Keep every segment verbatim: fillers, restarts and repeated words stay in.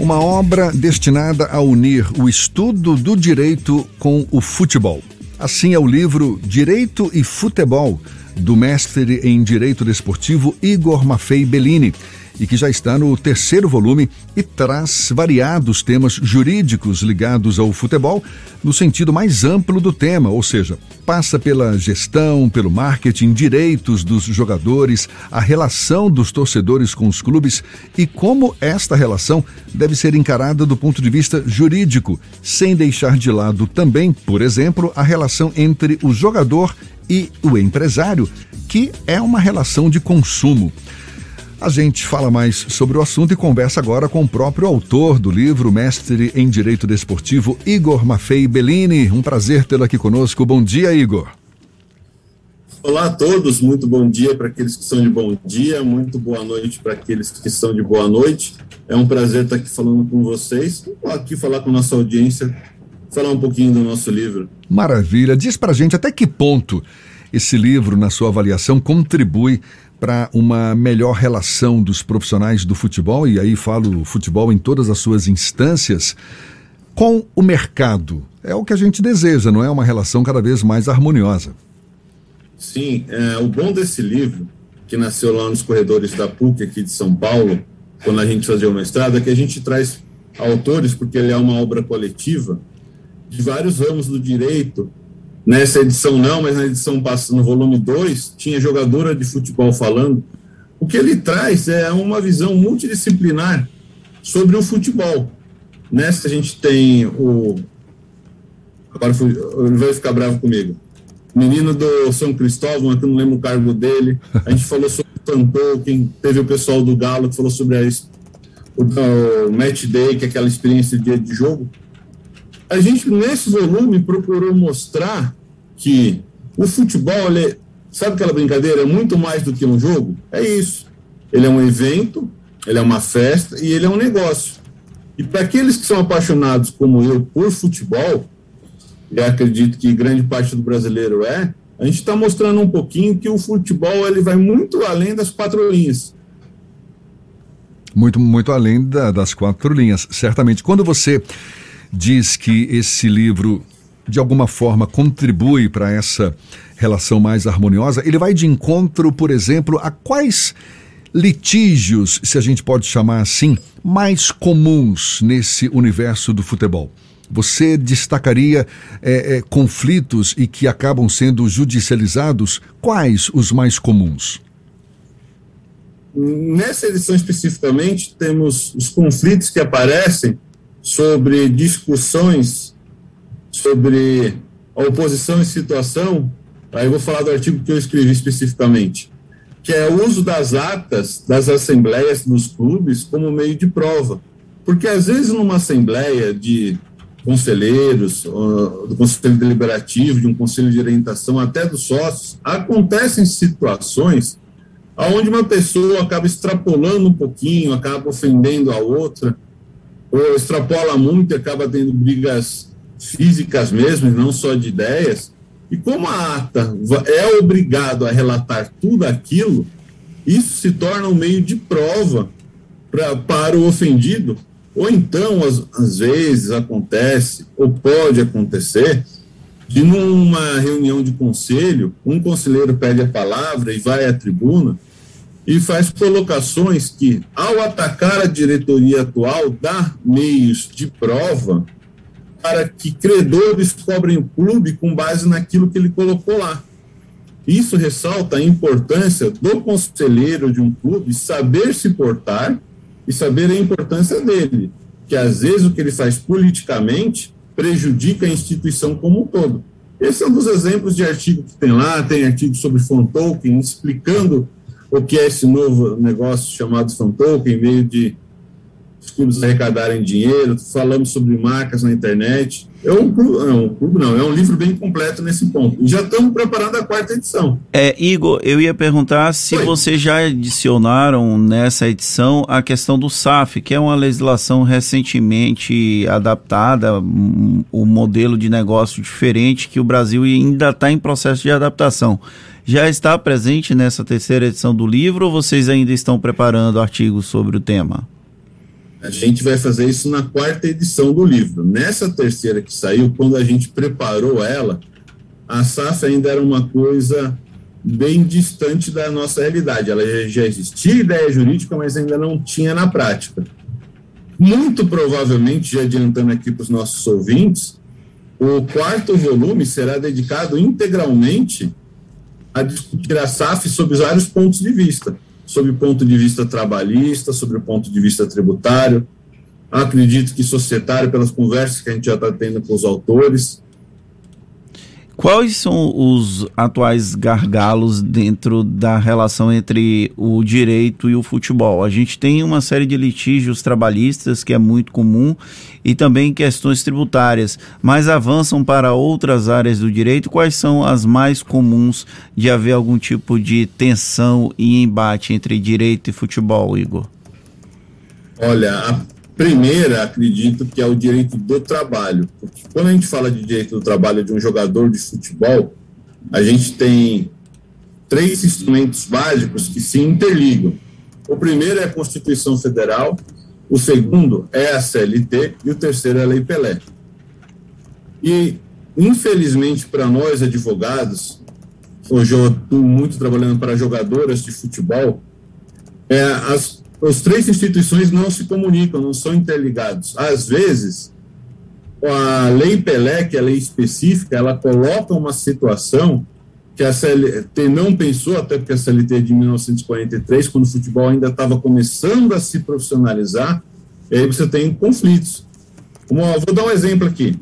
uma obra destinada a unir o estudo do direito com o futebol. Assim é o livro Direito e Futebol, do mestre em Direito Desportivo Igor Maffei Bellini, e que já está no terceiro volume e traz variados temas jurídicos ligados ao futebol no sentido mais amplo do tema, ou seja, passa pela gestão, pelo marketing, direitos dos jogadores, a relação dos torcedores com os clubes e como esta relação deve ser encarada do ponto de vista jurídico, sem deixar de lado também, por exemplo, a relação entre o jogador e o empresário, que é uma relação de consumo. A gente fala mais sobre o assunto e conversa agora com o próprio autor do livro, mestre em Direito Desportivo, Igor Maffei Bellini. Um prazer tê-lo aqui conosco. Bom dia, Igor. Olá a todos. Muito bom dia para aqueles que são de bom dia. Muito boa noite para aqueles que são de boa noite. É um prazer estar aqui falando com vocês. Vou aqui falar com a nossa audiência, falar um pouquinho do nosso livro. Maravilha. Diz para a gente até que ponto esse livro, na sua avaliação, contribui para uma melhor relação dos profissionais do futebol, e aí falo futebol em todas as suas instâncias, com o mercado. É o que a gente deseja, não é? Uma relação cada vez mais harmoniosa. Sim, é, o bom desse livro, que nasceu lá nos corredores da P U C aqui de São Paulo, quando a gente fazia o mestrado, é que a gente traz autores, porque ele é uma obra coletiva, de vários ramos do direito. Nessa edição não, mas na edição passada, no volume dois, tinha jogadora de futebol falando. O que ele traz é uma visão multidisciplinar sobre o futebol. Nessa a gente tem o... Agora ele vai ficar bravo comigo. O menino do São Cristóvão, eu não lembro o cargo dele. A gente falou sobre o Tantouken, teve o pessoal do Galo que falou sobre a, o, o Match Day, que é aquela experiência de dia de jogo. A gente, nesse volume, procurou mostrar que o futebol, ele, sabe aquela brincadeira, é muito mais do que um jogo? É isso. Ele é um evento, ele é uma festa e ele é um negócio. E para aqueles que são apaixonados, como eu, por futebol, e acredito que grande parte do brasileiro é, a gente está mostrando um pouquinho que o futebol ele vai muito além das quatro linhas. Muito, muito além da, das quatro linhas, certamente. Quando você diz que esse livro, de alguma forma, contribui para essa relação mais harmoniosa, ele vai de encontro, por exemplo, a quais litígios, se a gente pode chamar assim, mais comuns nesse universo do futebol? Você destacaria é, é, conflitos e que acabam sendo judicializados? Quais os mais comuns? Nessa edição especificamente, temos os conflitos que aparecem sobre discussões, sobre a oposição em situação. Aí eu vou falar do artigo que eu escrevi especificamente, que é o uso das atas das assembleias nos clubes como meio de prova. Porque, às vezes, numa assembleia de conselheiros, do conselho deliberativo, de um conselho de orientação, até dos sócios, acontecem situações onde uma pessoa acaba extrapolando um pouquinho, acaba ofendendo a outra, ou extrapola muito e acaba tendo brigas físicas mesmo, não só de ideias. E como a ata é obrigado a relatar tudo aquilo, isso se torna um meio de prova pra, para o ofendido. Ou então, às, às vezes, acontece, ou pode acontecer, de numa reunião de conselho, um conselheiro pede a palavra e vai à tribuna, e faz colocações que, ao atacar a diretoria atual, dá meios de prova para que credores cobrem o clube com base naquilo que ele colocou lá. Isso ressalta a importância do conselheiro de um clube saber se portar e saber a importância dele, que às vezes o que ele faz politicamente prejudica a instituição como um todo. Esse é um dos exemplos de artigo que tem lá, tem artigo sobre Fon Tolkien explicando o que é esse novo negócio chamado Fan Token, em meio de os clubes arrecadarem dinheiro. Falamos sobre marcas na internet. É um clube, não, é um livro bem completo nesse ponto. Já estamos preparando a quarta edição. É, Igor, eu ia perguntar se Oi. vocês já adicionaram nessa edição a questão do S A F, que é uma legislação recentemente adaptada, um, um modelo de negócio diferente que o Brasil ainda está em processo de adaptação. Já está presente nessa terceira edição do livro ou vocês ainda estão preparando artigos sobre o tema? A gente vai fazer isso na quarta edição do livro. Nessa terceira que saiu, quando a gente preparou ela, a S A F ainda era uma coisa bem distante da nossa realidade. Ela já existia ideia jurídica, mas ainda não tinha na prática. Muito provavelmente, já adiantando aqui para os nossos ouvintes, o quarto volume será dedicado integralmente a discutir a S A F sob vários pontos de vista. Sobre o ponto de vista trabalhista, sobre o ponto de vista tributário, acredito que societário, pelas conversas que a gente já está tendo com os autores. Quais são os atuais gargalos dentro da relação entre o direito e o futebol? A gente tem uma série de litígios trabalhistas, que é muito comum, e também questões tributárias, mas avançam para outras áreas do direito. Quais são as mais comuns de haver algum tipo de tensão e embate entre direito e futebol, Igor? Olha, a primeira, acredito que é o direito do trabalho, porque quando a gente fala de direito do trabalho de um jogador de futebol, a gente tem três instrumentos básicos que se interligam. O primeiro é a Constituição Federal, o segundo é a C L T e o terceiro é a Lei Pelé. E, infelizmente, para nós advogados, hoje eu estou muito trabalhando para jogadoras de futebol, é, as As três instituições não se comunicam, não são interligados. Às vezes, a Lei Pelé, que é a lei específica, ela coloca uma situação que a C L T não pensou, até porque a C L T é de mil novecentos e quarenta e três, quando o futebol ainda estava começando a se profissionalizar, e aí você tem conflitos. Uma, vou dar um exemplo aqui.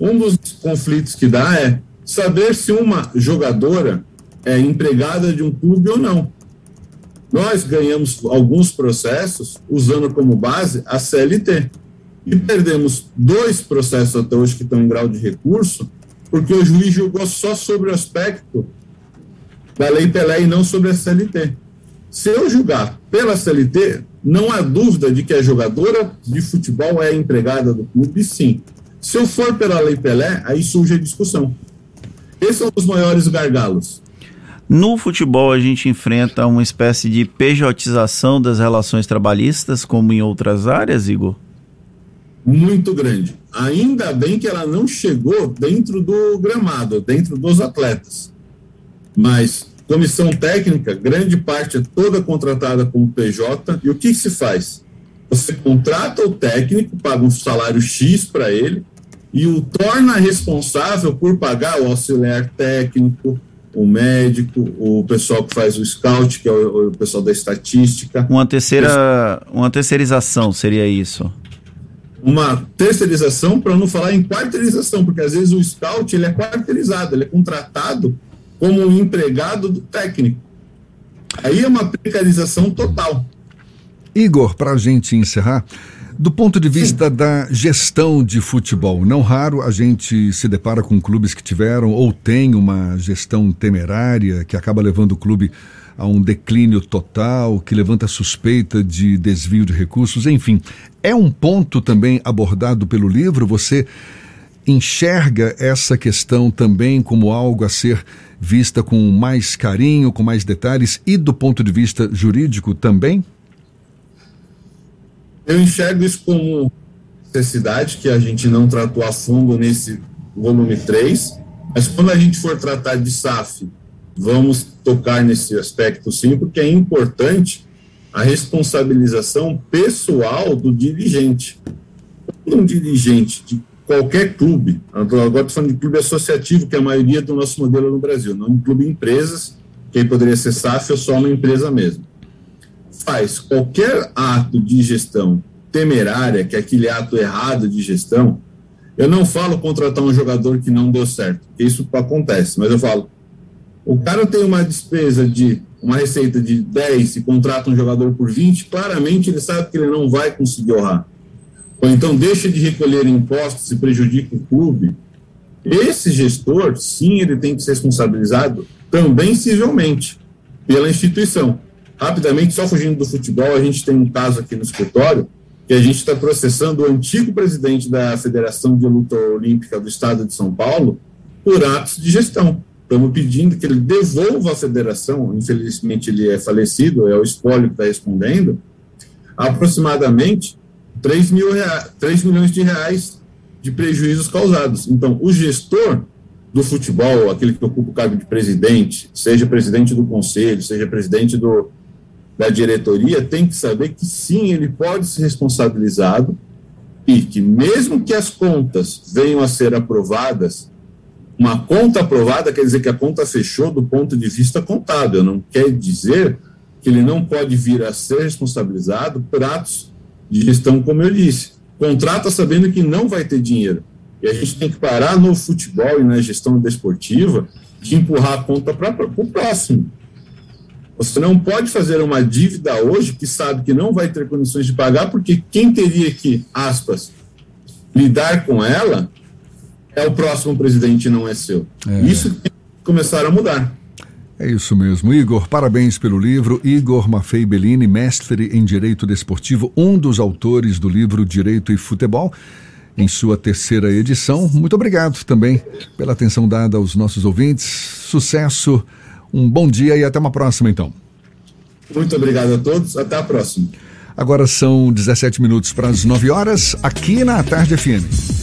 Um dos conflitos que dá é saber se uma jogadora é empregada de um clube ou não. Nós ganhamos alguns processos usando como base a C L T e perdemos dois processos até hoje que estão em grau de recurso porque o juiz julgou só sobre o aspecto da Lei Pelé e não sobre a C L T. Se eu julgar pela C L T, não há dúvida de que a jogadora de futebol é empregada do clube, sim. Se eu for pela Lei Pelé, aí surge a discussão. Esse é um dos maiores gargalos. No futebol, a gente enfrenta uma espécie de pejotização das relações trabalhistas, como em outras áreas, Igor? Muito grande. Ainda bem que ela não chegou dentro do gramado, dentro dos atletas. Mas, comissão técnica, grande parte é toda contratada como P J. E o que, que se faz? Você contrata o técnico, paga um salário X para ele e o torna responsável por pagar o auxiliar técnico, o médico, o pessoal que faz o scout, que é o, o pessoal da estatística. Uma terceira, uma terceirização seria isso? Uma terceirização, para não falar em quarteirização, porque às vezes o scout ele é quarteirizado, ele é contratado como um empregado do técnico. Aí é uma precarização total. Igor, para a gente encerrar, do ponto de vista Sim. da gestão de futebol, não raro a gente se depara com clubes que tiveram ou têm uma gestão temerária que acaba levando o clube a um declínio total, que levanta suspeita de desvio de recursos, enfim. É um ponto também abordado pelo livro? Você enxerga essa questão também como algo a ser vista com mais carinho, com mais detalhes e do ponto de vista jurídico também? Eu enxergo isso como necessidade, que a gente não tratou a fundo nesse volume três, mas quando a gente for tratar de S A F, vamos tocar nesse aspecto sim, porque é importante a responsabilização pessoal do dirigente. Quando um dirigente de qualquer clube, agora estou falando de clube associativo, que é a maioria do nosso modelo no Brasil, não um clube empresas, que aí poderia ser S A F ou só uma empresa mesmo, faz qualquer ato de gestão temerária, que é aquele ato errado de gestão. Eu não falo contratar um jogador que não deu certo, isso acontece, mas eu falo, o cara tem uma despesa de, uma receita de dez e contrata um jogador por vinte, claramente ele sabe que ele não vai conseguir honrar. Ou então deixa de recolher impostos e prejudica o clube. Esse gestor, sim, ele tem que ser responsabilizado também civilmente pela instituição. Rapidamente, só fugindo do futebol, a gente tem um caso aqui no escritório que a gente está processando o antigo presidente da Federação de Luta Olímpica do Estado de São Paulo por atos de gestão. Estamos pedindo que ele devolva à federação, infelizmente ele é falecido, é o espólio que está respondendo, aproximadamente três milhões de reais de prejuízos causados. Então, o gestor do futebol, aquele que ocupa o cargo de presidente, seja presidente do conselho, seja presidente do, da diretoria, tem que saber que sim, ele pode ser responsabilizado e que mesmo que as contas venham a ser aprovadas, uma conta aprovada quer dizer que a conta fechou do ponto de vista contábil, não quer dizer que ele não pode vir a ser responsabilizado por atos de gestão, como eu disse. Contrata sabendo que não vai ter dinheiro. E a gente tem que parar no futebol e na gestão desportiva de empurrar a conta para o próximo. Você não pode fazer uma dívida hoje que sabe que não vai ter condições de pagar, porque quem teria que, aspas, lidar com ela é o próximo presidente, não é seu. É. Isso tem que começar a mudar. É isso mesmo, Igor. Parabéns pelo livro. Igor Maffei Bellini, mestre em Direito Desportivo, um dos autores do livro Direito e Futebol, em sua terceira edição. Muito obrigado também pela atenção dada aos nossos ouvintes. Sucesso, um bom dia e até uma próxima, então. Muito obrigado a todos, até a próxima. Agora são dezessete minutos para as nove horas, aqui na Tarde F M.